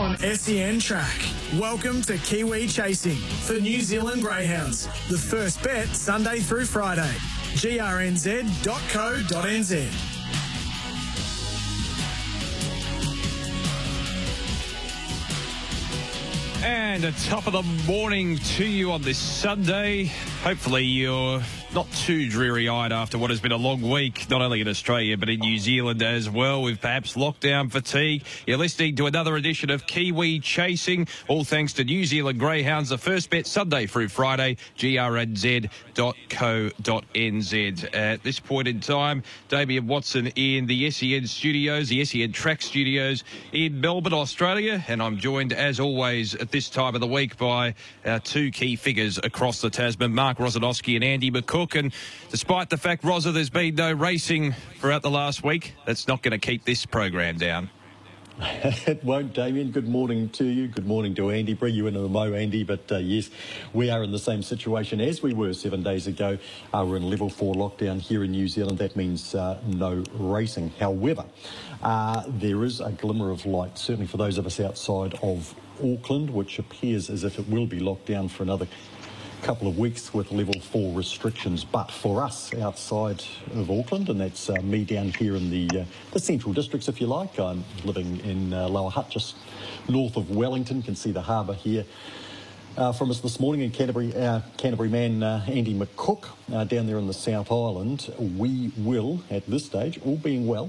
on SEN Track. Welcome to Kiwi Chasing for New Zealand Greyhounds. The first bet Sunday through Friday. grnz.co.nz. And the top of the morning to you on this Sunday. Hopefully you're not too dreary-eyed after what has been a long week, not only in Australia but in New Zealand as well, with perhaps lockdown fatigue. You're listening to another edition of Kiwi Chasing, all thanks to New Zealand Greyhounds. The first bet Sunday through Friday, grnz.co.nz. At this point in time, Damian Watson in the SEN studios, the SEN Track studios in Melbourne, Australia, and I'm joined as always at this time of the week by our two key figures across the Tasman, Mark Rosanowski and Andy McCook. And despite the fact, Rosa, there's been no racing throughout the last week, that's not going to keep this program down. It won't, Damien. Good morning to you. Good morning to Andy. Bring you into the mo, Andy. But yes, we are in the same situation as we were 7 days ago. We're in level 4 lockdown here in New Zealand. That means no racing. However, there is a glimmer of light, certainly for those of us outside of Auckland, which appears as if it will be locked down for another couple of weeks with level 4 restrictions. But for us outside of Auckland, and that's me down here in the central districts, if you like. I'm living in Lower Hutt, just north of Wellington. Can see the harbour here from us this morning. And Canterbury man Andy McCook down there in the South Island. We will, at this stage, all being well,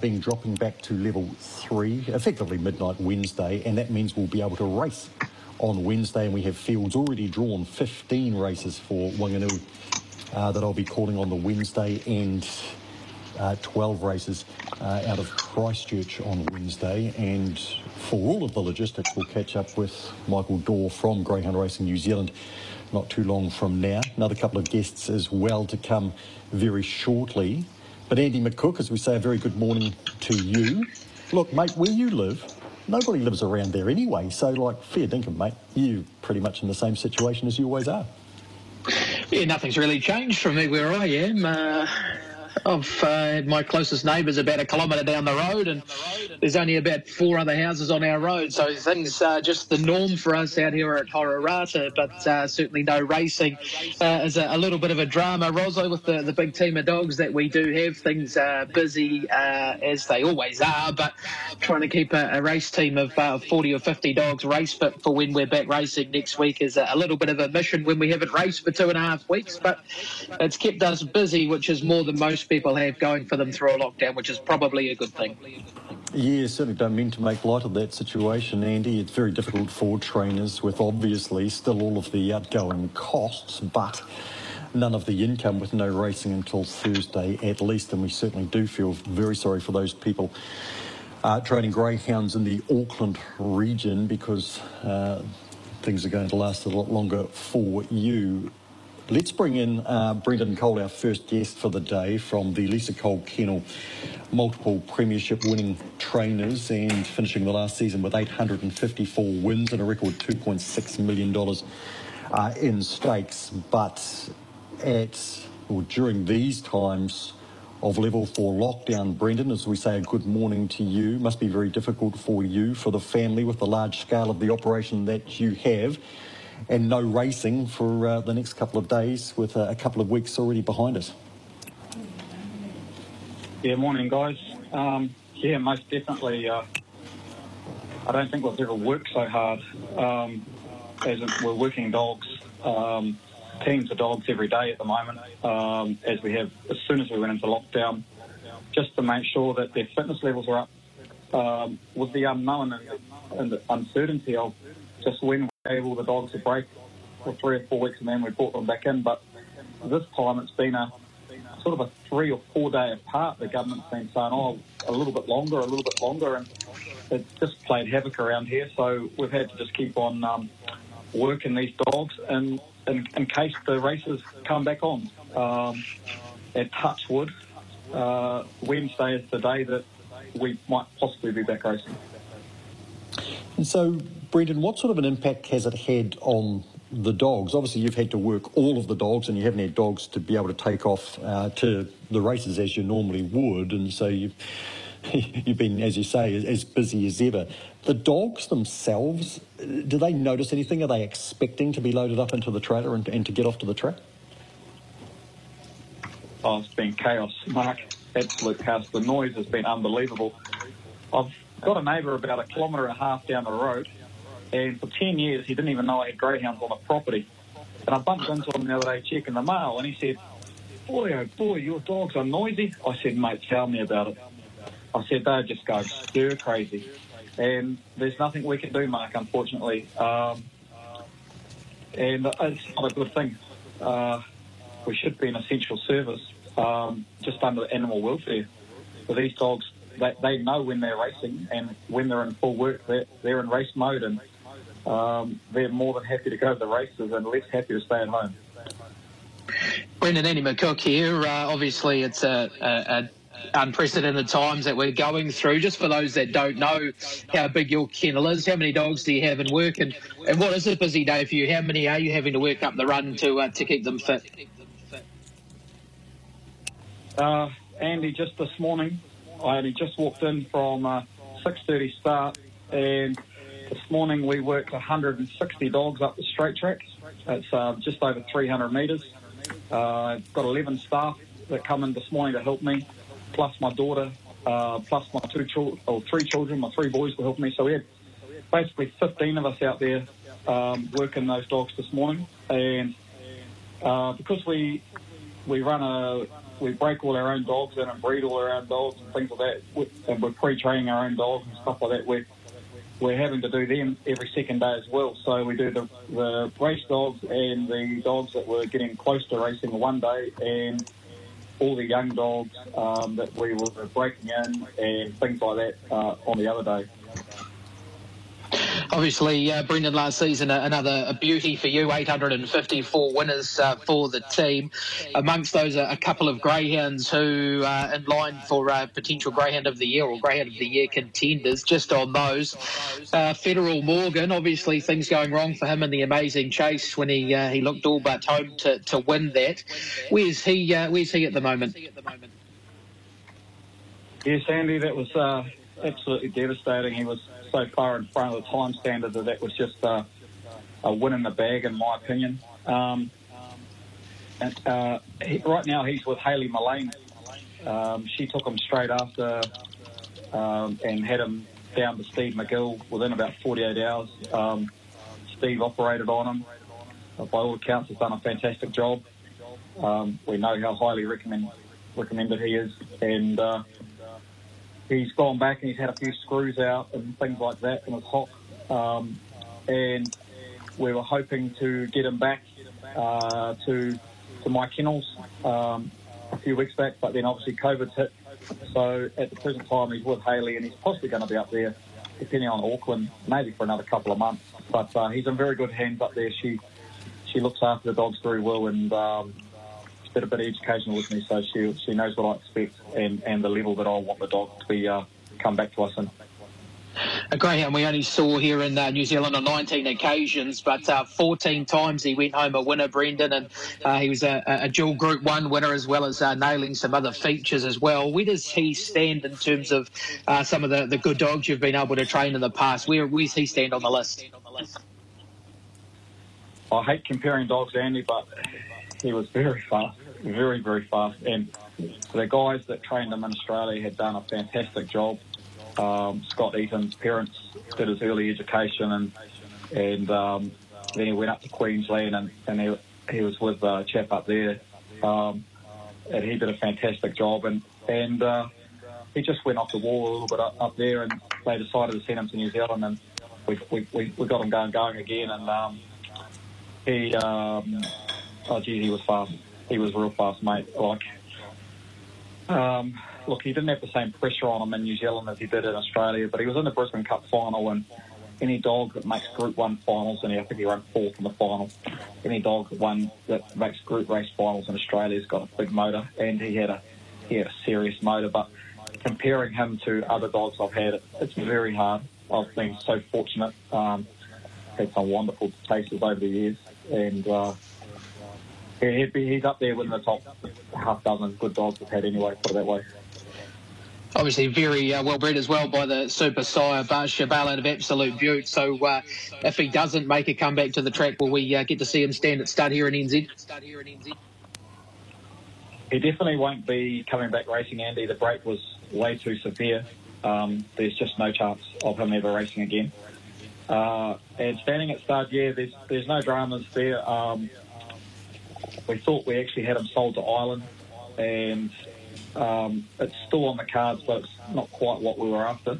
being dropping back to level 3, effectively midnight Wednesday, and that means we'll be able to race on Wednesday, and we have fields already drawn, 15 races for Whanganui that I'll be calling on the Wednesday, and 12 races out of Christchurch on Wednesday. And for all of the logistics, we'll catch up with Michael Dorr from Greyhound Racing New Zealand not too long from now. Another couple of guests as well to come very shortly. But Andy McCook, as we say, a very good morning to you. Look, mate, where you live, nobody lives around there anyway, so, like, fair dinkum, mate. You're pretty much in the same situation as you always are. Yeah, nothing's really changed for me where I am. I've had my closest neighbour's about a kilometre down the road, and there's only about 4 other houses on our road, so things are just the norm for us out here at Horarata, but certainly no racing. It's a little bit of a drama, Rosso, with the big team of dogs that we do have. Things are busy as they always are, but trying to keep a race team of 40 or 50 dogs race fit for when we're back racing next week is a little bit of a mission when we haven't raced for 2.5 weeks, but it's kept us busy, which is more than most people have going for them through a lockdown, which is probably a good thing. Yeah, certainly don't mean to make light of that situation, Andy. It's very difficult for trainers with obviously still all of the outgoing costs, but none of the income with no racing until Thursday at least, and we certainly do feel very sorry for those people training greyhounds in the Auckland region, because things are going to last a lot longer for you. Let's bring in Brendan Cole, our first guest for the day, from the Lisa Cole Kennel, multiple premiership winning trainers, and finishing the last season with 854 wins and a record $2.6 million in stakes. But during these times of level 4 lockdown, Brendan, as we say, a good morning to you. Must be very difficult for you, for the family, with the large scale of the operation that you have, and no racing for the next couple of days, with a couple of weeks already behind us. Yeah, morning, guys. Yeah, most definitely. I don't think we've ever worked so hard as we're working dogs, teams of dogs every day at the moment, as we have as soon as we went into lockdown, just to make sure that their fitness levels are up, with the unknown and the uncertainty of just when we gave all the dogs a break for 3 or 4 weeks, and then we brought them back in. But this time it's been a sort of a 3 or 4 day apart. The government's been saying, oh, a little bit longer, and it's just played havoc around here. So we've had to just keep on working these dogs in case the races come back on. At Touchwood, Wednesday is the day that we might possibly be back racing. And so, Brendan, what sort of an impact has it had on the dogs? Obviously, you've had to work all of the dogs, and you haven't had dogs to be able to take off to the races as you normally would, and so you've you've been, as you say, as busy as ever. The dogs themselves, do they notice anything? Are they expecting to be loaded up into the trailer and to get off to the track? Oh, it's been chaos, Mark. Absolute chaos. The noise has been unbelievable. I've got a neighbour about 1.5 kilometres down the road, and for 10 years he didn't even know I had greyhounds on the property. And I bumped into him the other day checking the mail, and he said, "Boy, oh boy, your dogs are noisy." I said, "Mate, tell me about it." I said, "They're just going stir crazy." And there's nothing we can do, Mark, unfortunately. And it's not a good thing. We should be an essential service just under animal welfare. But these dogs, they know when they're racing, and when they're in full work, they're in race mode, and they're more than happy to go to the races and less happy to stay at home. Brendan, Andy McCook here. Obviously, it's a unprecedented times that we're going through. Just for those that don't know how big your kennel is, how many dogs do you have in work, and what is a busy day for you? How many are you having to work up the run to keep them fit? Andy, just this morning, I only just walked in from 6:30 start, and this morning we worked 160 dogs up the straight track. It's just over 300 metres. I've got 11 staff that come in this morning to help me, plus my daughter, plus my three children, my three boys will help me. So we had basically 15 of us out there working those dogs this morning. And because we break all our own dogs in and breed all our own dogs and things like that, and we're pre-training our own dogs and stuff like that, we're having to do them every second day as well. So we do the race dogs and the dogs that were getting close to racing one day, and all the young dogs that we were breaking in and things like that on the other day. Obviously, Brendan, last season, another beauty for you, 854 winners for the team. Amongst those, a couple of greyhounds who are in line for potential Greyhound of the Year or Greyhound of the Year contenders. Just on those, Federal Morgan, obviously things going wrong for him in the Amazing Chase when he looked all but home to win that. Where's he at the moment? Yes, Andy, that was absolutely devastating. He was so far in front of the time standard that was just a win in the bag, in my opinion. Right now he's with Hayley Mullane. She took him straight after and had him down to Steve McGill within about 48 hours. Steve operated on him. By all accounts, has done a fantastic job. We know how highly recommended he is, and he's gone back and he's had a few screws out and things like that, and it's hot. And we were hoping to get him back to my kennels a few weeks back, but then obviously COVID hit. So at the present time, he's with Hayley, and he's possibly going to be up there, depending on Auckland, maybe for another couple of months. But he's in very good hands up there. She looks after the dogs very well, and did a bit of education with me, so she knows what I expect and the level that I want the dog to be come back to us in. A greyhound we only saw here in New Zealand on 19 occasions, but 14 times he went home a winner, Brendan, and he was a dual Group 1 winner as well as nailing some other features as well. Where does he stand in terms of some of the good dogs you've been able to train in the past? Where's he stand on the list? I hate comparing dogs, Andy, but he was very fast, very, very fast. And the guys that trained him in Australia had done a fantastic job. Scott Eaton's parents did his early education, and then he went up to Queensland, and he was with a chap up there, and he did a fantastic job. And he just went off the wall a little bit up there, and they decided to send him to New Zealand, and we got him going again, and he... oh, geez, he was fast. He was real fast, mate. Like, look, he didn't have the same pressure on him in New Zealand as he did in Australia, but he was in the Brickman Cup final, and any dog that makes Group 1 finals, and I think he ran 4th in the final, any dog that makes group race finals in Australia has got a big motor, and he had a serious motor. But comparing him to other dogs I've had, it's very hard. I've been so fortunate. Had some wonderful chases over the years, and... he's up there within the top half dozen good dogs we've had anyway, put it that way. Obviously very well-bred as well by the super sire, Barshabal, out of Absolute Beauty. So if he doesn't make a comeback to the track, will we get to see him stand at stud here in NZ? He definitely won't be coming back racing, Andy. The break was way too severe. There's just no chance of him ever racing again. And standing at stud, yeah, there's no dramas there. We thought we actually had him sold to Ireland, and it's still on the cards, but it's not quite what we were after.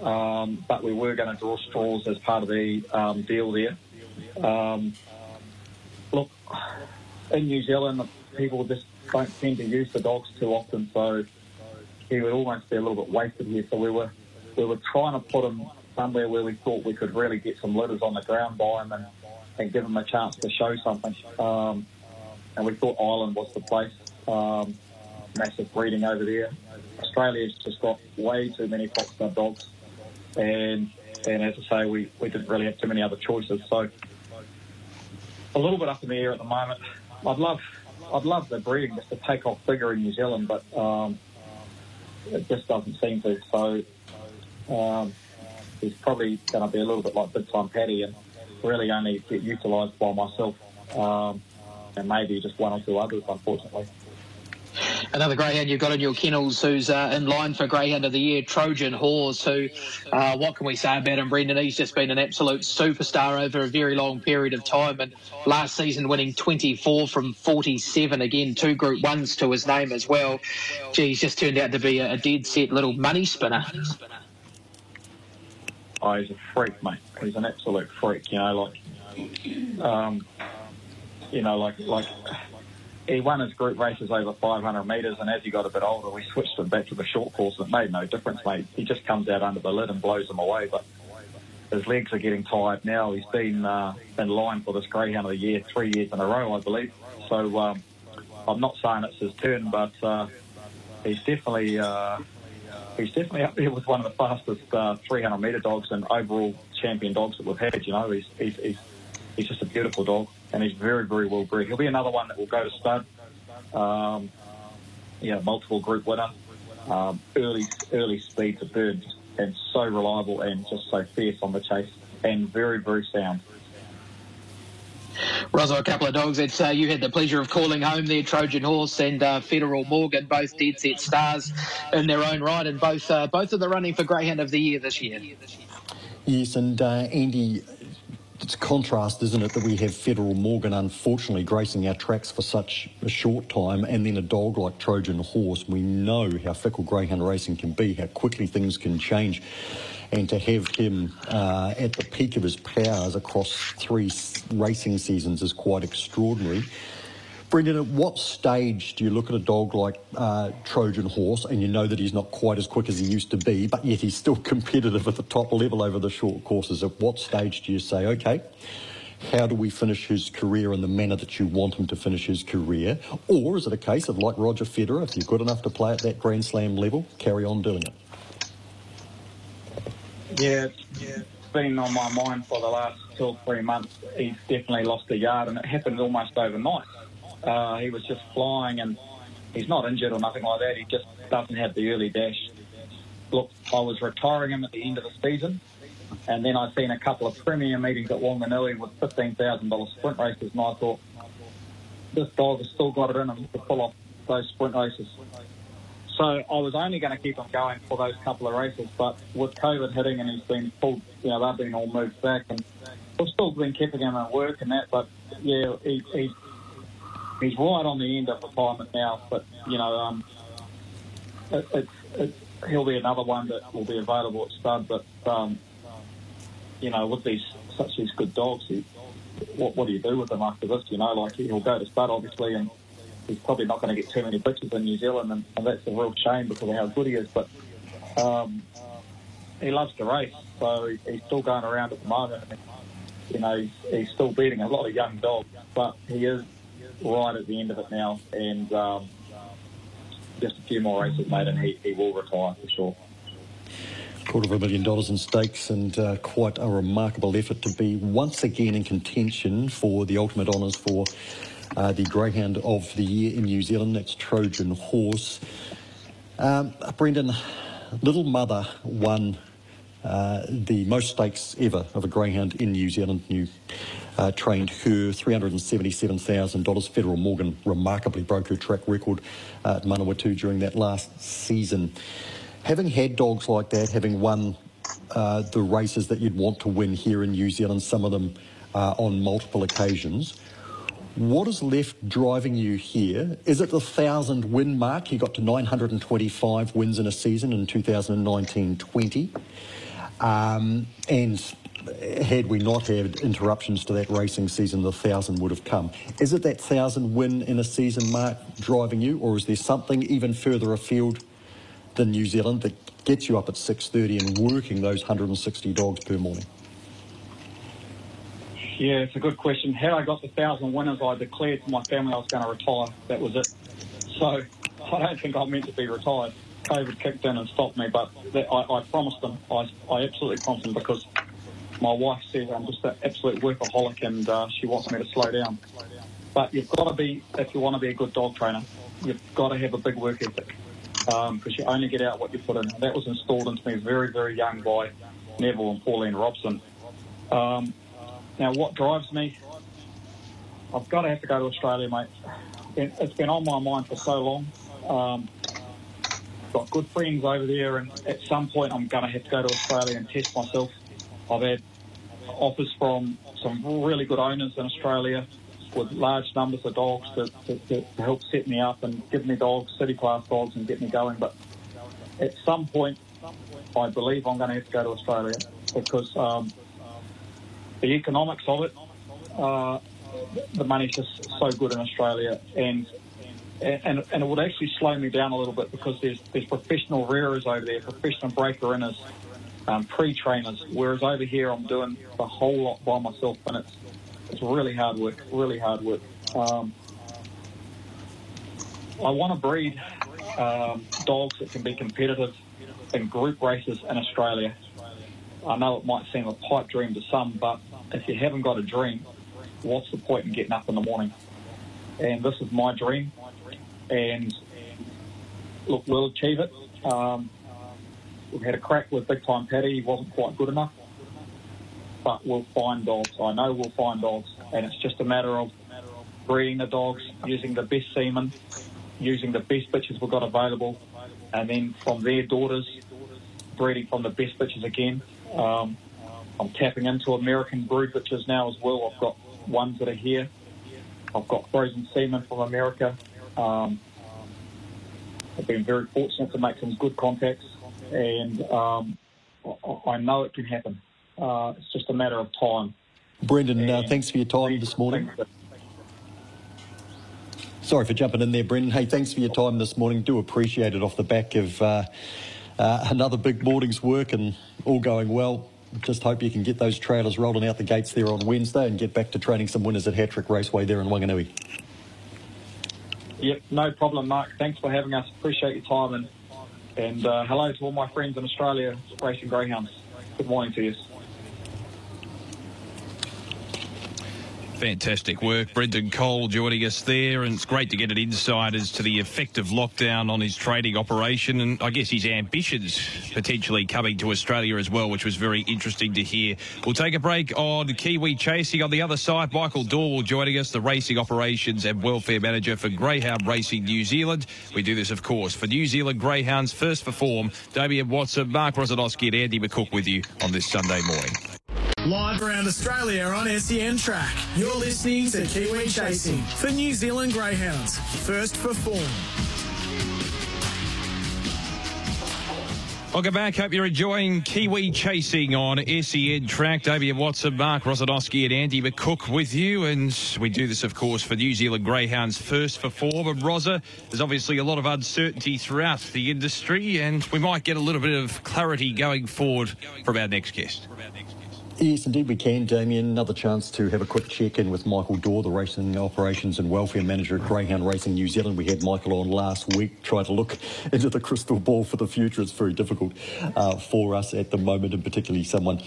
But we were going to draw straws as part of the deal there. Look, in New Zealand, people just don't tend to use the dogs too often, so he would almost be a little bit wasted here. So we were trying to put him somewhere where we thought we could really get some litters on the ground by him and give him a chance to show something. And we thought Ireland was the place. Massive breeding over there. Australia's just got way too many fox stud dogs, and as I say, we didn't really have too many other choices. So a little bit up in the air at the moment. I'd love the breeding just to take off bigger in New Zealand, but it just doesn't seem to. So he's probably going to be a little bit like Big Time Paddy and really only get utilised by myself and maybe just one or two others, unfortunately. Another greyhound you've got in your kennels who's in line for Greyhound of the Year, Trojan Horse, who, what can we say about him, Brendan? He's just been an absolute superstar over a very long period of time, and last season winning 24 from 47, again, two Group 1s to his name as well. Gee, he's just turned out to be a dead-set little money spinner. Oh, he's a freak, mate. He's an absolute freak, you know, like... He won his group races over 500 metres, and as he got a bit older, we switched him back to the short course. It made no difference, mate. He just comes out under the lid and blows them away, but his legs are getting tired now. He's been in line for this Greyhound of the Year 3 years in a row, I believe. So I'm not saying it's his turn, but he's definitely up there with one of the fastest 300-metre dogs and overall champion dogs that we've had, you know. He's just a beautiful dog, and he's very, very well bred. He'll be another one that will go to stud. Yeah, multiple group winner. Early speed to bird, and so reliable and just so fierce on the chase, and very, very sound. Rosso, a couple of dogs that you had the pleasure of calling home there, Trojan Horse and Federal Morgan, both dead set stars in their own right, and both are the running for Greyhound of the Year this year. Yes, and Andy... It's contrast, isn't it, that we have Federal Morgan, unfortunately, gracing our tracks for such a short time, and then a dog like Trojan Horse. We know how fickle greyhound racing can be, how quickly things can change. And to have him at the peak of his powers across three racing seasons is quite extraordinary. Brendan, at what stage do you look at a dog like Trojan Horse and you know that he's not quite as quick as he used to be, but yet he's still competitive at the top level over the short courses? At what stage do you say, OK, how do we finish his career in the manner that you want him to finish his career? Or is it a case of, like Roger Federer, if you're good enough to play at that Grand Slam level, carry on doing it? Yeah. Been on my mind for the last 2 or 3 months. He's definitely lost a yard, and it happened almost overnight. He was just flying, and he's not injured or nothing like that. He just doesn't have the early dash. Look, I was retiring him at the end of the season, and then I'd seen a couple of premier meetings at Whanganui with $15,000 sprint races, and I thought, this dog has still got it in him to pull off those sprint races. So I was only going to keep him going for those couple of races, but with COVID hitting and he's been pulled, you know, they've been all moved back, and we've still been keeping him at work and that, but, yeah, he's right on the end of retirement now, but, you know, he'll be another one that will be available at stud, but, you know, with such good dogs, what do you do with them after this, you know? Like, he'll go to stud, obviously, and he's probably not going to get too many bitches in New Zealand, and that's a real shame because of how good he is, but he loves to race, so he's still going around at the moment, and, you know, he's still beating a lot of young dogs, but he is right at the end of it now, and just a few more races, mate, and he will retire for sure. $250,000 in stakes, and quite a remarkable effort to be once again in contention for the ultimate honours for the Greyhound of the Year in New Zealand. That's Trojan Horse. Brendan, Little Mother won the most stakes ever of a greyhound in New Zealand. You trained her, $377,000. Federal Morgan remarkably broke her track record at Manawatu during that last season. Having had dogs like that, having won the races that you'd want to win here in New Zealand, some of them on multiple occasions, what is left driving you here? Is it the 1,000 win mark? You got to 925 wins in a season in 2019-20. And had we not had interruptions to that racing season, the 1,000 would have come. Is it that 1,000 win in a season mark driving you, or is there something even further afield than New Zealand that gets you up at 6:30 and working those 160 dogs per morning? Yeah, it's a good question. How I got the 1,000 winners, I declared to my family I was going to retire. That was it. So I don't think I meant to be retired. COVID kicked in and stopped me, but I promised them. I absolutely promised them, because my wife said I'm just an absolute workaholic and she wants me to slow down. But you've got to be, if you want to be a good dog trainer, you've got to have a big work ethic, because you only get out what you put in. And that was installed into me very, very young by Neville and Pauline Robson. Now, what drives me? I've got to have to go to Australia, mate. It's been on my mind for so long. Got good friends over there, and at some point I'm going to have to go to Australia and test myself. I've had offers from some really good owners in Australia with large numbers of dogs to help set me up and give me dogs, city class dogs, and get me going. But at some point, I believe I'm going to have to go to Australia, because the economics of it, the money's just so good in Australia, and it would actually slow me down a little bit, because there's professional rearers over there, professional breaker-inners, pre-trainers, whereas over here I'm doing the whole lot by myself, and it's really hard work, really hard work. I want to breed dogs that can be competitive in group races in Australia. I know it might seem a pipe dream to some, but if you haven't got a dream, what's the point in getting up in the morning? And this is my dream. And look, we'll achieve it. We've had a crack with Big Time Paddy. He wasn't quite good enough. But we'll find dogs. I know we'll find dogs. And it's just a matter of breeding the dogs, using the best semen, using the best bitches we've got available. And then from their daughters, breeding from the best bitches again. I'm tapping into American brood bitches now as well. I've got ones that are here. I've got frozen semen from America. I've been very fortunate to make some good contacts, and I know it can happen. It's just a matter of time. Brendan, thanks for your time this morning. Sorry for jumping in there, Brendan. Hey, thanks for your time this morning. Do appreciate it off the back of another big morning's work, and all going well. Just hope you can get those trailers rolling out the gates there on Wednesday and get back to training some winners at Hatrick Raceway there in Whanganui. Yep, no problem, Mark. Thanks for having us. Appreciate your time, and hello to all my friends in Australia racing greyhounds. Good morning to you. Fantastic work. Brendan Cole joining us there, and it's great to get an insight as to the effect of lockdown on his trading operation, and I guess his ambitions potentially coming to Australia as well, which was very interesting to hear. We'll take a break on Kiwi Chasing. On the other side, Michael Dorr joining us, the Racing Operations and Welfare Manager for Greyhound Racing New Zealand. We do this, of course, for New Zealand Greyhounds First for Form. Damian Watson, Mark Rosanowski and Andy McCook with you on this Sunday morning. Live around Australia on SEN Track, you're listening to Kiwi Chasing for New Zealand Greyhounds, First for Form. Welcome back. Hope you're enjoying Kiwi Chasing on SEN Track. Damian Watson, Mark Rosanowski and Andy McCook with you. And we do this, of course, for New Zealand Greyhounds First for Form. And Rosa, there's obviously a lot of uncertainty throughout the industry, and we might get a little bit of clarity going forward from our next guest. Yes, indeed we can, Damien. Another chance to have a quick check-in with Michael Dorr, the Racing Operations and Welfare Manager at Greyhound Racing New Zealand. We had Michael on last week, trying to look into the crystal ball for the future. It's very difficult for us at the moment, and particularly someone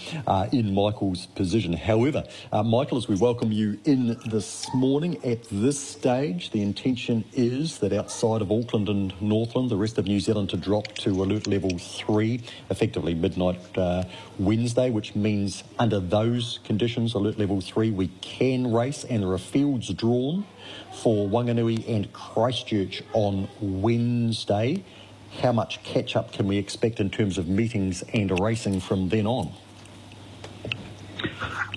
in Michael's position. However, Michael, as we welcome you in this morning, at this stage, the intention is that outside of Auckland and Northland, the rest of New Zealand to drop to alert level 3, effectively midnight Wednesday, which means under those conditions, alert level 3, we can race, and there are fields drawn for Whanganui and Christchurch on Wednesday. How much catch-up can we expect in terms of meetings and racing from then on?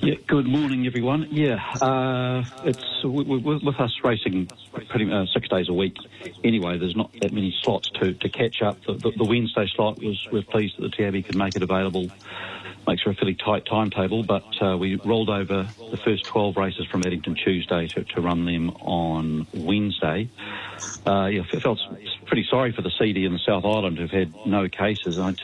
Yeah, good morning, everyone. Yeah, it's with us racing pretty much 6 days a week. Anyway, there's not that many slots to catch up. The Wednesday slot we're pleased that the TAB could make it available. Makes for a fairly tight timetable, but we rolled over the first 12 races from Addington Tuesday to run them on Wednesday. Yeah, felt pretty sorry for the CD in the South Island who've had no cases. I just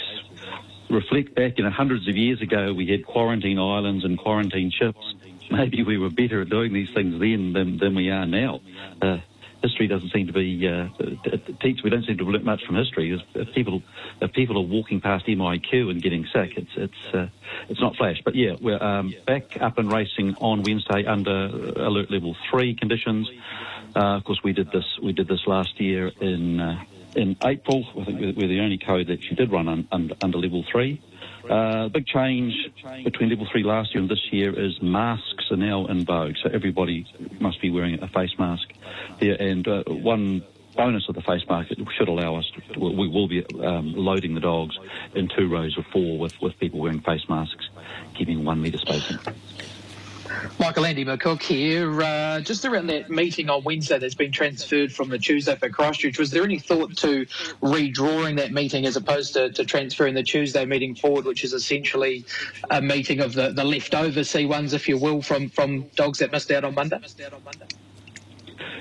reflect back, hundreds of years ago we had quarantine islands and quarantine ships. Maybe we were better at doing these things then than we are now. History doesn't seem to be... we don't seem to learn much from history. If people are walking past MIQ and getting sick, it's not flash. But, yeah, we're back up and racing on Wednesday under alert level 3 conditions. Of course, we did this last year in April. I think we're the only code that she did run under level 3. Big change between level 3 last year and this year is masks are now in vogue, so everybody must be wearing a face mask there. And one bonus of the face mask, it should allow us to, we will be loading the dogs in 2 rows of 4 with people wearing face masks, keeping 1 metre spacing. Michael, Andy McCook here. Just around that meeting on Wednesday that's been transferred from the Tuesday for Christchurch, was there any thought to redrawing that meeting as opposed to transferring the Tuesday meeting forward, which is essentially a meeting of the leftover C1s, if you will, from dogs that missed out on Monday?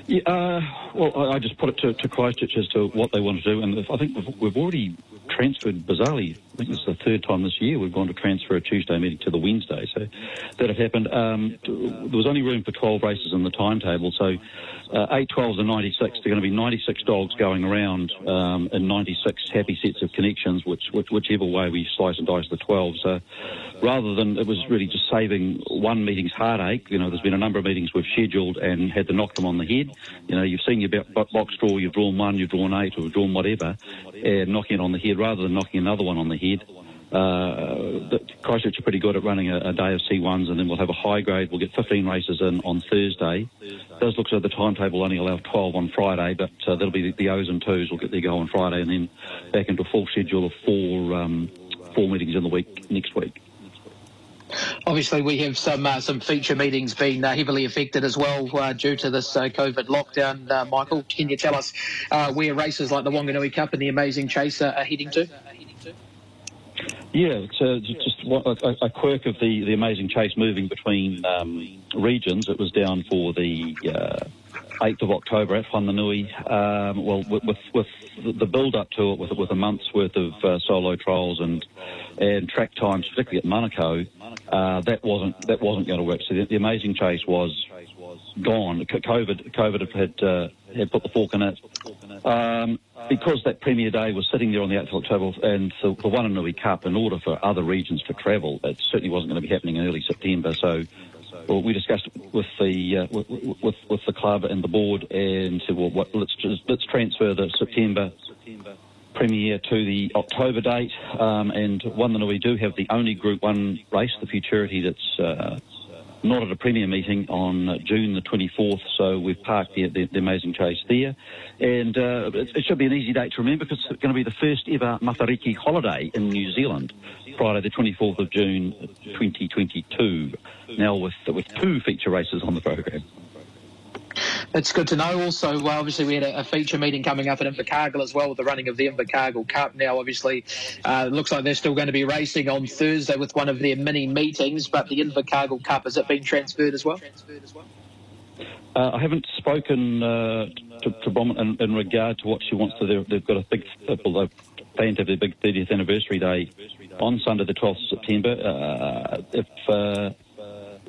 Yeah, well, I just put it to Christchurch as to what they want to do, and I think we've already transferred, bizarrely, I think this is the 3rd time this year we've gone to transfer a Tuesday meeting to the Wednesday, so that had happened. There was only room for 12 races in the timetable, so 8 12s and 96, there are going to be 96 dogs going around and 96 happy sets of connections, whichever way we slice and dice the 12s. So rather than, it was really just saving one meeting's heartache. There's been a number of meetings we've scheduled and had to knock them on the head. You've seen your box draw, you've drawn 1, you've drawn 8, or you've drawn whatever, and knocking it on the head. Rather than knocking another one on the head, Christchurch are pretty good at running a day of C1s, and then we'll have a high grade. We'll get 15 races in on Thursday. It does look as though the timetable only allow 12 on Friday, but that'll be the O's and Twos will get their go on Friday, and then back into a full schedule of 4 meetings in the week next week. Obviously, we have some feature meetings being heavily affected as well due to this COVID lockdown. Michael, can you tell us where races like the Whanganui Cup and the Amazing Chase are heading to? Yeah, it's just a quirk of the Amazing Chase moving between regions. It was down for the 8th of October at Whanganui. Well, with the build-up to it, with a month's worth of solo trials and track times, particularly at Monaco, that wasn't going to work. So the Amazing Chase was gone. COVID had put the fork in it. Because that Premier Day was sitting there on the 8th of October, and the Whanganui Cup, in order for other regions to travel, it certainly wasn't going to be happening in early September. So we discussed with the club and the board and said, well, let's transfer the September Premier to the October date, and Whanganui do have the only Group 1 race, the Futurity, that's not at a Premier meeting on June the 24th, so we've parked the Amazing Chase there. And it should be an easy date to remember because it's going to be the first ever Matariki holiday in New Zealand, Friday the 24th of June 2022, now with 2 feature races on the program. It's good to know. Also, well, obviously, we had a feature meeting coming up at Invercargill as well with the running of the Invercargill Cup. Now, obviously, it looks like they're still going to be racing on Thursday with one of their mini meetings, but the Invercargill Cup, has it been transferred as well? I haven't spoken to Brom in regard to what she wants to do. They've got a big... they have their big 30th anniversary day on Sunday the 12th of September.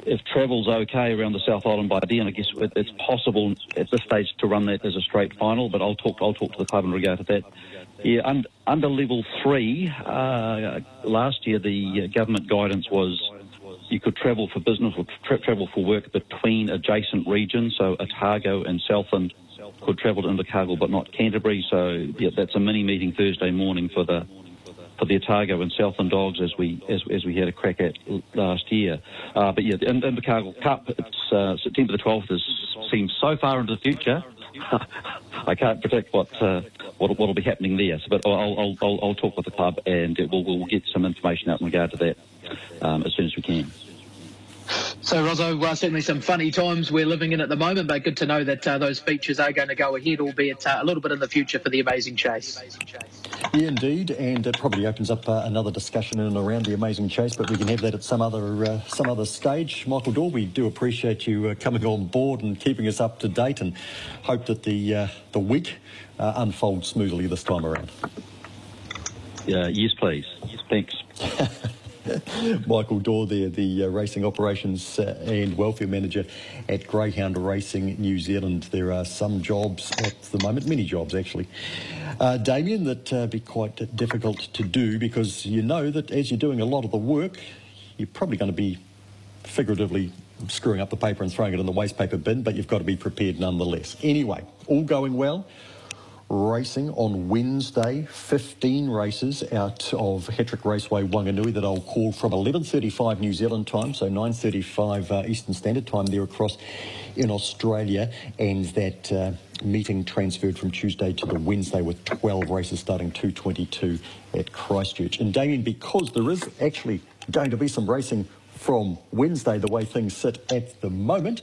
If travel's okay around the South Island by then, I guess it's possible at this stage to run that as a straight final, but I'll talk to the club in regard to that. Yeah, under level three, last year the government guidance was you could travel for business or travel for work between adjacent regions, so Otago and Southland could travel to Invercargill but not Canterbury, so yeah, that's a mini-meeting Thursday morning for the Otago and Southland Dogs as we had a crack at last year. But yeah, the Invercargill Cup, it's September the 12th, seems so far into the future. I can't predict what'll be happening there, but I'll talk with the club and we'll get some information out in regard to that as soon as we can. So, Rosso, certainly some funny times we're living in at the moment, but good to know that those features are going to go ahead, albeit a little bit in the future for the Amazing Chase. Yeah, indeed, and it probably opens up another discussion in and around the Amazing Chase, but we can have that at some other stage. Michael Dorr, we do appreciate you coming on board and keeping us up to date, and hope that the week unfolds smoothly this time around. Yes, please. Yes, thanks. Michael Dorr there, the Racing Operations and Welfare Manager at Greyhound Racing New Zealand. There are some jobs at the moment, many jobs actually, Damien, that be quite difficult to do, because you know that as you're doing a lot of the work, you're probably going to be figuratively screwing up the paper and throwing it in the wastepaper bin, but you've got to be prepared nonetheless. Anyway, all going well. Racing on Wednesday, 15 races out of Hatrick Raceway, Whanganui, that I'll call from 11.35 New Zealand time, so 9.35 Eastern Standard Time there across in Australia, and that meeting transferred from Tuesday to the Wednesday with 12 races starting 2.22 at Christchurch. And Damien, because there is actually going to be some racing from Wednesday, the way things sit at the moment,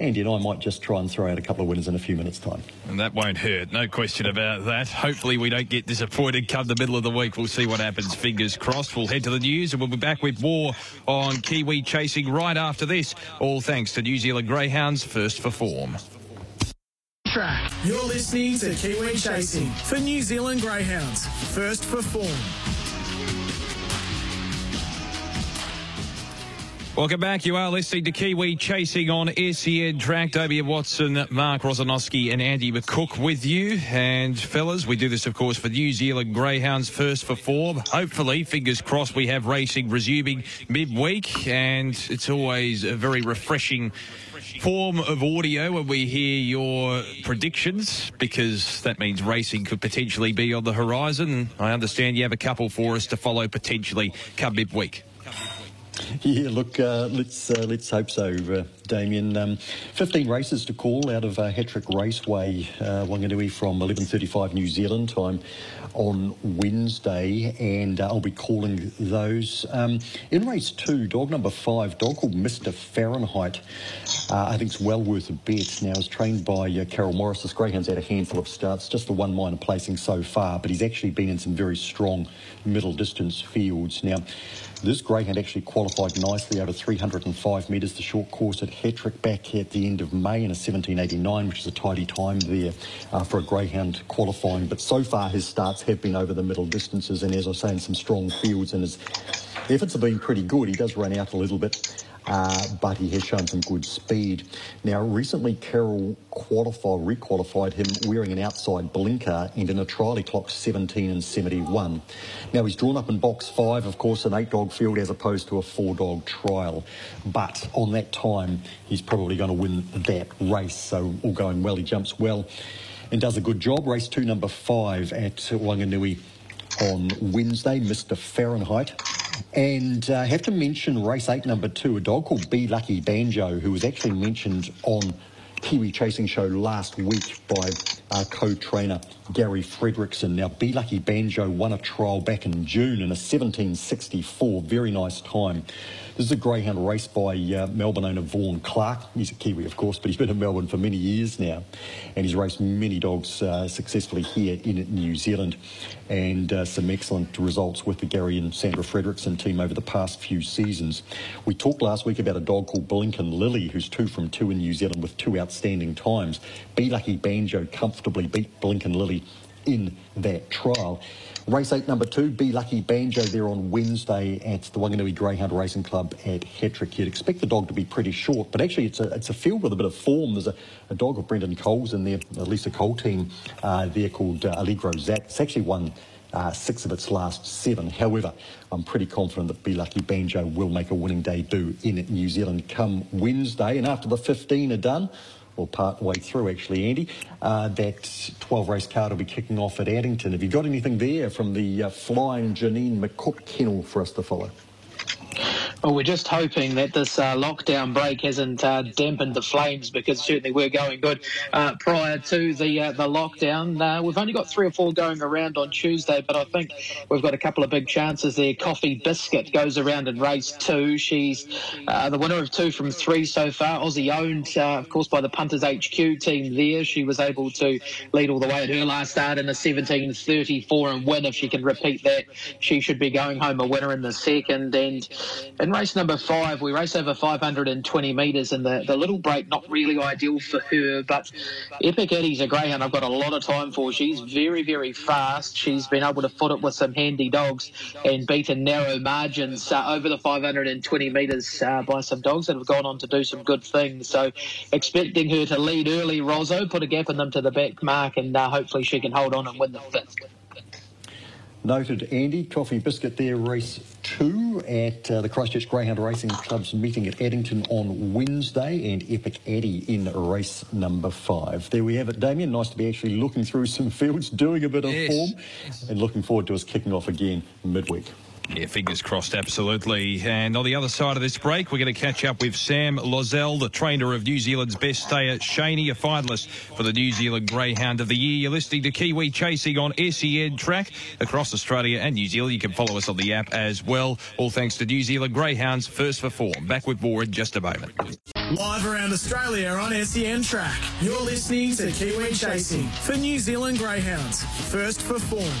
Andy and I might just try and throw out a couple of winners in a few minutes' time. And that won't hurt, no question about that. Hopefully we don't get disappointed come the middle of the week. We'll see what happens, fingers crossed. We'll head to the news and we'll be back with more on Kiwi Chasing right after this. All thanks to New Zealand Greyhounds, First for Form. Track. You're listening to Kiwi Chasing for New Zealand Greyhounds, First for Form. Welcome back. You are listening to Kiwi Chasing on SEN Track. Damian Watson, Mark Rosanowski and Andy McCook with you. And, fellas, we do this, of course, for New Zealand Greyhounds, First for Form. Hopefully, fingers crossed, we have racing resuming midweek. And it's always a very refreshing form of audio when we hear your predictions, because that means racing could potentially be on the horizon. I understand you have a couple for us to follow potentially come midweek. Yeah, look, let's hope so, Damien. 15 races to call out of Hatrick Raceway, Whanganui, from 11.35 New Zealand time on Wednesday, and I'll be calling those. In race 2, dog number 5, dog called Mr. Fahrenheit, I think it's well worth a bet. Now, he's trained by Carol Morris. This greyhound's had a handful of starts, just the one minor placing so far, but he's actually been in some very strong middle distance fields. Now, this greyhound actually qualified nicely over 305 metres, the short course at Hatrick back at the end of May in a 17.89, which is a tidy time there for a greyhound qualifying. But so far his starts have been over the middle distances, and as I say, in some strong fields, and his efforts have been pretty good. He does run out a little bit, but he has shown some good speed. Now, recently Carroll requalified him wearing an outside blinker and in a trialie clock 17.71. Now, he's drawn up in box 5, of course, an 8-dog field as opposed to a 4-dog trial. But on that time, he's probably going to win that race. So all going well, he jumps well and does a good job. Race 2, number 5 at Whanganui on Wednesday, Mr. Fahrenheit. And I have to mention race 8, number 2, a dog called Be Lucky Banjo, who was actually mentioned on Kiwi Chasing Show last week by our co-trainer Gary Fredrickson. Now, Be Lucky Banjo won a trial back in June in a 17.64, very nice time. This is a greyhound race by Melbourne owner Vaughan Clark. He's a Kiwi, of course, but he's been in Melbourne for many years now, and he's raced many dogs successfully here in New Zealand, and some excellent results with the Gary and Sandra Fredrickson team over the past few seasons. We talked last week about a dog called Blinkin' Lily, who's 2 from 2 in New Zealand with 2 outstanding times. Be Lucky Banjo comfortably beat Blinkin' Lily in that trial. Race 8, number 2, Be Lucky Banjo there on Wednesday at the Whanganui Greyhound Racing Club at Hatrick. You'd expect the dog to be pretty short, but actually it's a field with a bit of form. There's a dog of Brendan Cole's in there, the Lisa Cole team there called Allegro Zach. It's actually won 6 of its last 7. However, I'm pretty confident that Be Lucky Banjo will make a winning debut in New Zealand come Wednesday. And after the 15 are done, or part way through actually, Andy, that 12 race card will be kicking off at Addington. Have you got anything there from the flying Janine McCook kennel for us to follow? Well, we're just hoping that this lockdown break hasn't dampened the flames, because certainly we're going good prior to the lockdown. We've only got 3 or 4 going around on Tuesday, but I think we've got a couple of big chances there. Coffee Biscuit goes around in race 2. She's the winner of 2 from 3 so far. Aussie owned, of course, by the Punters HQ team there. She was able to lead all the way at her last start in a 17.34 and win. If she can repeat that, she should be going home a winner in the second. And in race number 5, we race over 520 metres, and the little break not really ideal for her, but Epic Eddie's a greyhound I've got a lot of time for. She's very, very fast. She's been able to foot it with some handy dogs and beaten narrow margins over the 520 metres by some dogs that have gone on to do some good things. So expecting her to lead early, Rosso, put a gap in them to the back mark, and hopefully she can hold on and win the 5th. Noted, Andy. Coffee Biscuit there, race 2 at the Christchurch Greyhound Racing Club's meeting at Addington on Wednesday, and Epic Addy in race number 5. There we have it, Damien. Nice to be actually looking through some fields, doing a bit of form, and looking forward to us kicking off again midweek. Yeah, fingers crossed, absolutely. And on the other side of this break, we're going to catch up with Sam Lazell, the trainer of New Zealand's Best Stayer, Shaney, a finalist for the New Zealand Greyhound of the Year. You're listening to Kiwi Chasing on SEN Track across Australia and New Zealand. You can follow us on the app as well. All thanks to New Zealand Greyhounds, first for form. Back with more in just a moment. Live around Australia on SEN Track, you're listening to Kiwi Chasing for New Zealand Greyhounds, first for form.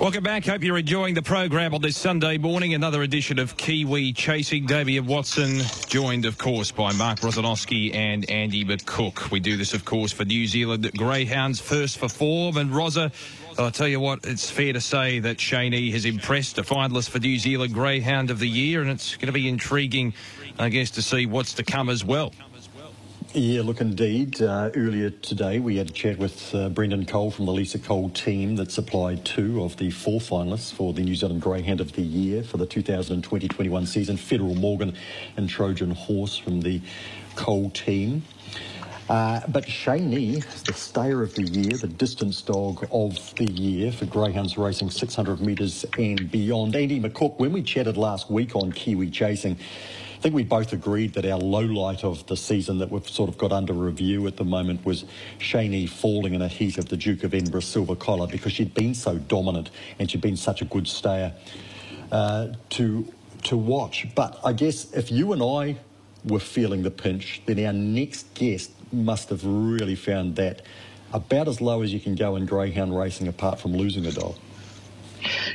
Welcome back. Hope you're enjoying the program on this Sunday morning. Another edition of Kiwi Chasing. Damian Watson joined, of course, by Mark Rosanowski and Andy McCook. We do this, of course, for New Zealand Greyhounds, first for form. And Rosa, I'll tell you what, it's fair to say that Shaney has impressed, a finalist for New Zealand Greyhound of the Year, and it's going to be intriguing, I guess, to see what's to come as well. Yeah, look, indeed. Earlier today, we had a chat with Brendan Cole from the Lisa Cole team that supplied 2 of the 4 finalists for the New Zealand Greyhound of the Year for the 2020-21 season, Federal Morgan and Trojan Horse from the Cole team. But Shaney is the Stayer of the Year, the Distance Dog of the Year for greyhounds racing 600 metres and beyond. Andy McCook, when we chatted last week on Kiwi Chasing, I think we both agreed that our low light of the season that we've sort of got under review at the moment was Shaney falling in a heat of the Duke of Edinburgh's Silver Collar, because she'd been so dominant and she'd been such a good stayer to watch. But I guess if you and I were feeling the pinch, then our next guest must have really found that about as low as you can go in greyhound racing apart from losing a dog.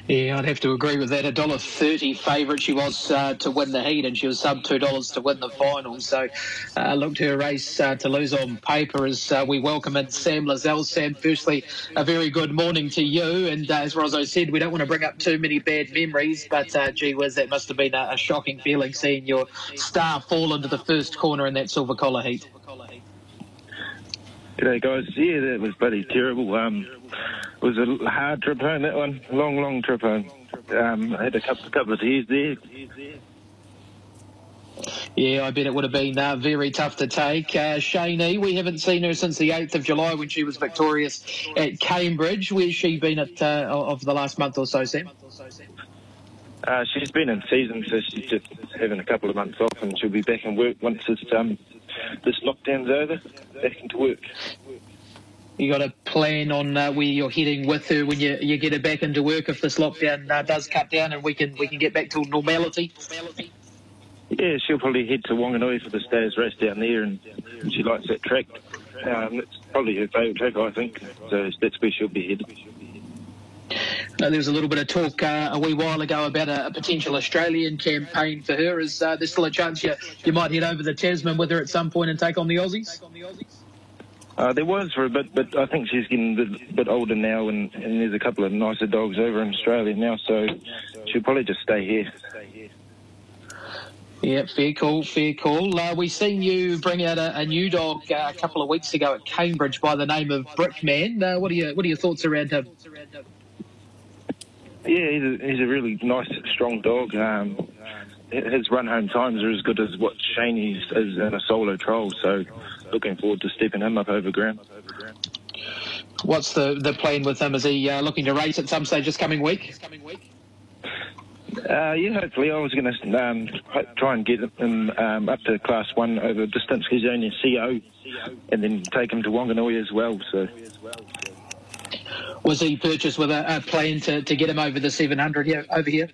Yeah, I'd have to agree with that. $1.30 favourite she was to win the heat, and she was sub $2 to win the final. So looked her race to lose on paper, as we welcome in Sam Lazell. Sam, firstly, a very good morning to you. And as Rosso said, we don't want to bring up too many bad memories, but gee whiz, that must have been a shocking feeling seeing your star fall into the first corner in that Silver Collar heat. G'day, guys. Yeah, that was bloody terrible. It was a hard trip home, that one. Long trip home. I had a couple of tears there. Yeah, I bet it would have been very tough to take. Shaney, we haven't seen her since the 8th of July when she was victorious at Cambridge. Where's she been at of the last month or so, Sam? She's been in season, so she's just having a couple of months off, and she'll be back in work once this lockdown's over. Back into work. You got a plan on where you're heading with her when you get her back into work, if this lockdown does cut down and we can get back to normality? Yeah, she'll probably head to Whanganui for the Stayers race down there, and she likes that track. It's probably her favourite track, I think, so that's where she'll be headed. There was a little bit of talk a wee while ago about a potential Australian campaign for her. Is there still a chance you might head over the Tasman with her at some point and take on the Aussies? There was for a bit, but I think she's getting a bit older now, and there's a couple of nicer dogs over in Australia now, so she'll probably just stay here. Yeah, fair call, fair call. We seen you bring out a new dog a couple of weeks ago at Cambridge by the name of Brickman. What are your thoughts around him? Yeah, he's a really nice, strong dog. His run-home times are as good as what Shaney is in a solo trial, so looking forward to stepping him up over ground. What's the plan with him? Is he looking to race at some stage this coming week? Yeah, hopefully. I was going to try and get him up to Class 1 over distance. He's only a CO, and then take him to Whanganui as well. So, was he purchased with a plan to get him over the 700 over here?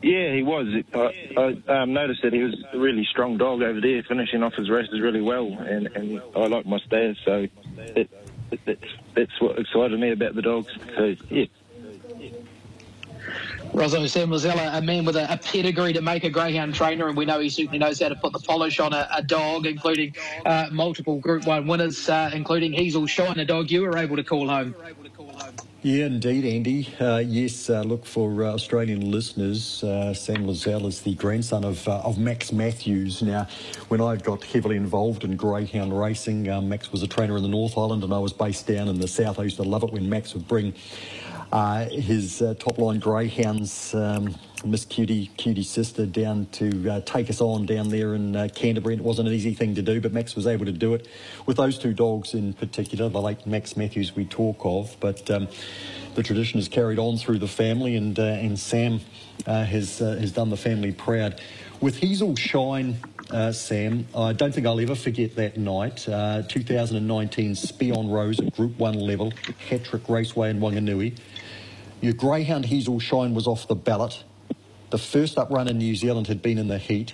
Yeah, he was. I noticed that he was a really strong dog over there, finishing off his races really well, and I like my stayers, so that's what excited me about the dogs. So, yeah. Rosanowski, Sam Lazell, a man with a pedigree to make a greyhound trainer, and we know he certainly knows how to put the polish on a dog, including multiple Group 1 winners, including Hazel Shine, a dog you were able to call home. Yeah, indeed, Andy. Look, for Australian listeners, Sam Lazell is the grandson of Max Matthews. Now, when I got heavily involved in greyhound racing, Max was a trainer in the North Island and I was based down in the South. I used to love it when Max would bring his top-line greyhounds, Miss Cutie Sister, down to take us on down there in Canterbury. And it wasn't an easy thing to do, but Max was able to do it with those two dogs in particular, the late Max Matthews we talk of. But the tradition is carried on through the family, and Sam has done the family proud. With Hazel Shine, Sam, I don't think I'll ever forget that night. 2019 Spion Rose at Group 1 level, Hatrick Raceway in Whanganui. Your greyhound Hazel Shine was off the ballot. The first up run in New Zealand had been in the heat.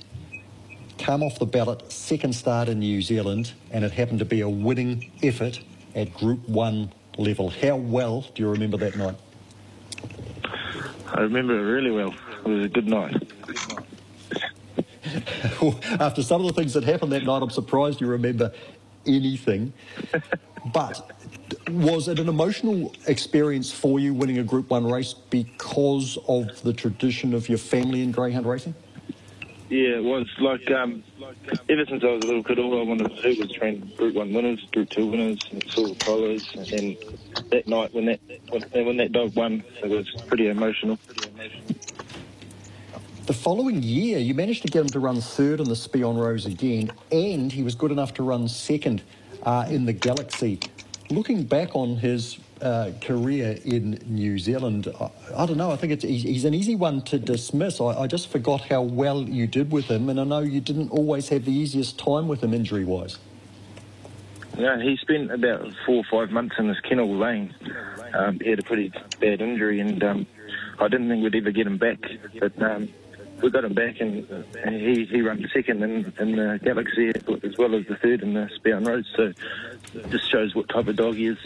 Come off the ballot, second start in New Zealand, and it happened to be a winning effort at Group 1 level. How well do you remember that night? I remember it really well. It was a good night. After some of the things that happened that night, I'm surprised you remember anything. But was it an emotional experience for you winning a Group 1 race because of the tradition of your family in greyhound racing? Yeah, it was. Like, ever since I was a little kid, all I wanted to do was train Group 1 winners, Group 2 winners, and sort of followers. And then that night when that dog won, it was pretty emotional. The following year, you managed to get him to run third in the Spion Rose again, and he was good enough to run second in the Galaxy. Looking back on his career in New Zealand, I don't know, I think he's an easy one to dismiss. I just forgot how well you did with him, and I know you didn't always have the easiest time with him injury-wise. Yeah, he spent about 4 or 5 months in this kennel lane. He had a pretty bad injury, and I didn't think we'd ever get him back, but we got him back, and he ran second in the Galaxy as well as the third in the Spion Road, so it just shows what type of dog he is.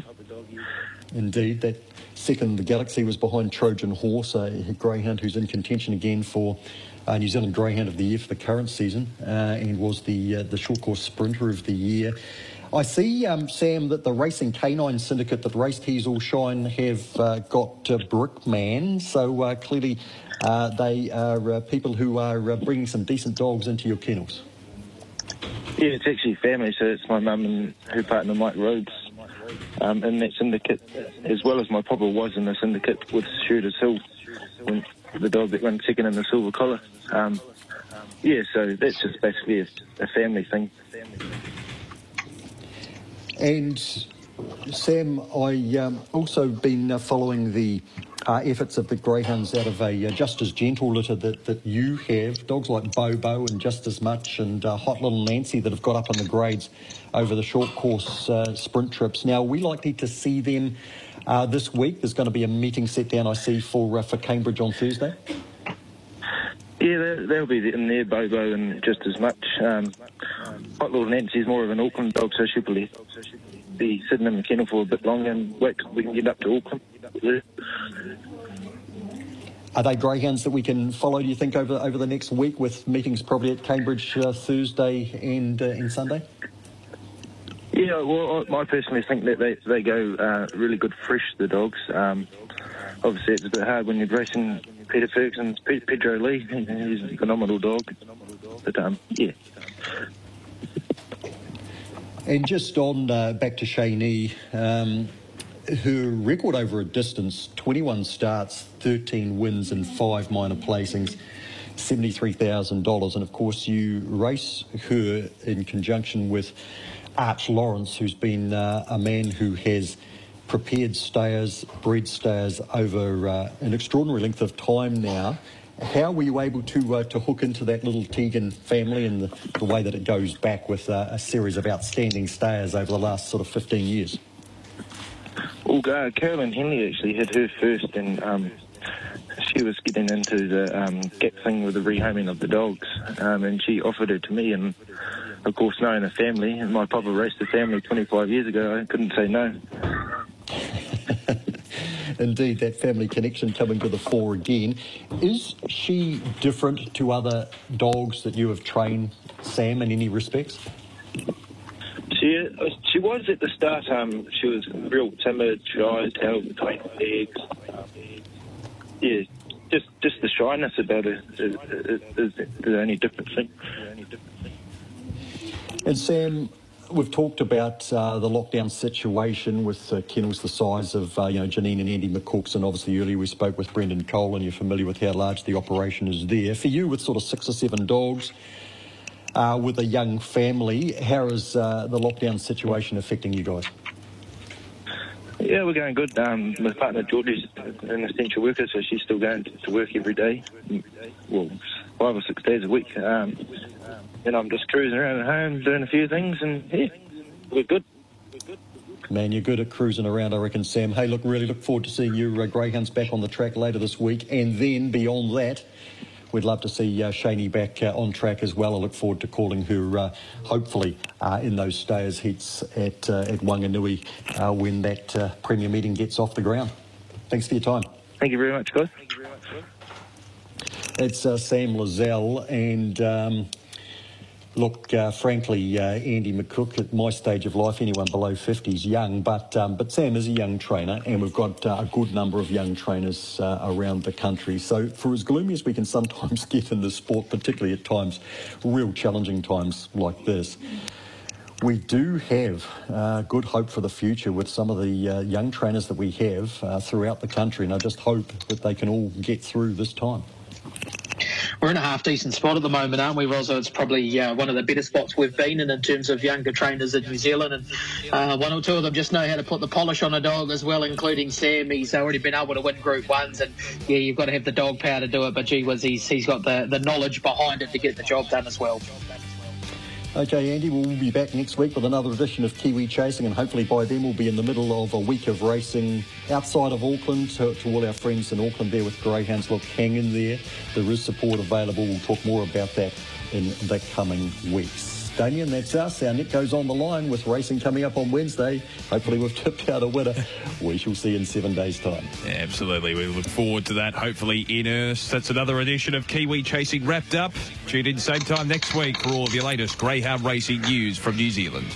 Indeed, that second in the Galaxy was behind Trojan Horse, a greyhound who's in contention again for New Zealand Greyhound of the Year for the current season, and was the short course sprinter of the year. I see, Sam, that the Racing Canine Syndicate that raced Hazel Shine have got Brickman, so clearly they are people who are bringing some decent dogs into your kennels. Yeah, it's actually family, so it's my mum and her partner, Mike Rhodes, in that syndicate, as well as my papa was in the syndicate with Shooter's Hill, the dog that went second in the Silver Collar. Yeah, so that's just basically a family thing. And, Sam, I've also been following the efforts of the greyhounds out of a Just As Gentle litter that you have. Dogs like Bobo and Just As Much and Hot Little Nancy that have got up in the grades over the short course sprint trips. Now, are we likely to see them this week? There's going to be a meeting set down, I see, for Cambridge on Thursday. Yeah, they'll be in there, Bobo, and Just As Much. Hot Little Nancy's more of an Auckland dog, so she'll be sitting in the kennel for a bit longer and wait till we can get up to Auckland. Yeah. Are they greyhounds that we can follow, do you think, over the next week, with meetings probably at Cambridge Thursday and Sunday? Yeah, well, I personally think that they go really good fresh, the dogs. Obviously, it's a bit hard when you're racing Peter Ferguson's Pedro Lee. He's a phenomenal dog. But, yeah. And just on back to Shaney, her record over a distance, 21 starts, 13 wins and 5 minor placings, $73,000. And, of course, you race her in conjunction with Arch Lawrence, who's been a man who has prepared stayers, bred stayers over an extraordinary length of time now. How were you able to hook into that little Tegan family and the way that it goes back with a series of outstanding stayers over the last sort of 15 years? Well, Carolyn Henley actually had her first, and she was getting into the gap thing with the rehoming of the dogs, and she offered her to me, and of course knowing her family, and my papa raced the family 25 years ago, I couldn't say no. Indeed, that family connection coming to the fore again. Is she different to other dogs that you have trained, Sam, in any respects? She was at the start. She was real timid, shy, tail between legs. Yeah, just the shyness about her is the only different thing. And Sam, we've talked about the lockdown situation with kennels the size of, Janine and Andy McCook's, and obviously earlier we spoke with Brendan Cole, and you're familiar with how large the operation is there. For you, with sort of 6 or 7 dogs, with a young family, how is the lockdown situation affecting you guys? Yeah, we're going good. My partner Georgie's an essential worker, so she's still going to work every day. Well, 5 or 6 days a week. And I'm just cruising around at home, doing a few things, and yeah, we're good. Man, you're good at cruising around, I reckon, Sam. Hey, look, really look forward to seeing your greyhounds back on the track later this week, and then beyond that, we'd love to see Shaney back on track as well. I look forward to calling her, hopefully, in those stayers' heats at Whanganui when that premier meeting gets off the ground. Thanks for your time. Thank you very much, guys. It's Sam Lazell, and... Look, frankly, Andy McCook, at my stage of life, anyone below 50 is young, but Sam is a young trainer, and we've got a good number of young trainers around the country. So for as gloomy as we can sometimes get in the sport, particularly at times, real challenging times like this, we do have good hope for the future with some of the young trainers that we have throughout the country, and I just hope that they can all get through this time. We're in a half-decent spot at the moment, aren't we, Rosso? It's probably one of the better spots we've been in terms of younger trainers in New Zealand. And one or two of them just know how to put the polish on a dog as well, including Sam. He's already been able to win Group 1s. And, yeah, you've got to have the dog power to do it. But, gee whiz, he's got the knowledge behind it to get the job done as well. OK, Andy, we'll be back next week with another edition of Kiwi Chasing, and hopefully by then we'll be in the middle of a week of racing outside of Auckland. To all our friends in Auckland there with greyhounds, look, hang in there. There is support available. We'll talk more about that in the coming weeks. Damien, that's us. Our net goes on the line with racing coming up on Wednesday. Hopefully we've tipped out a winner. We shall see in 7 days' time. Yeah, absolutely. We look forward to that, hopefully in earnest. That's another edition of Kiwi Chasing wrapped up. Tune in same time next week for all of your latest greyhound racing news from New Zealand.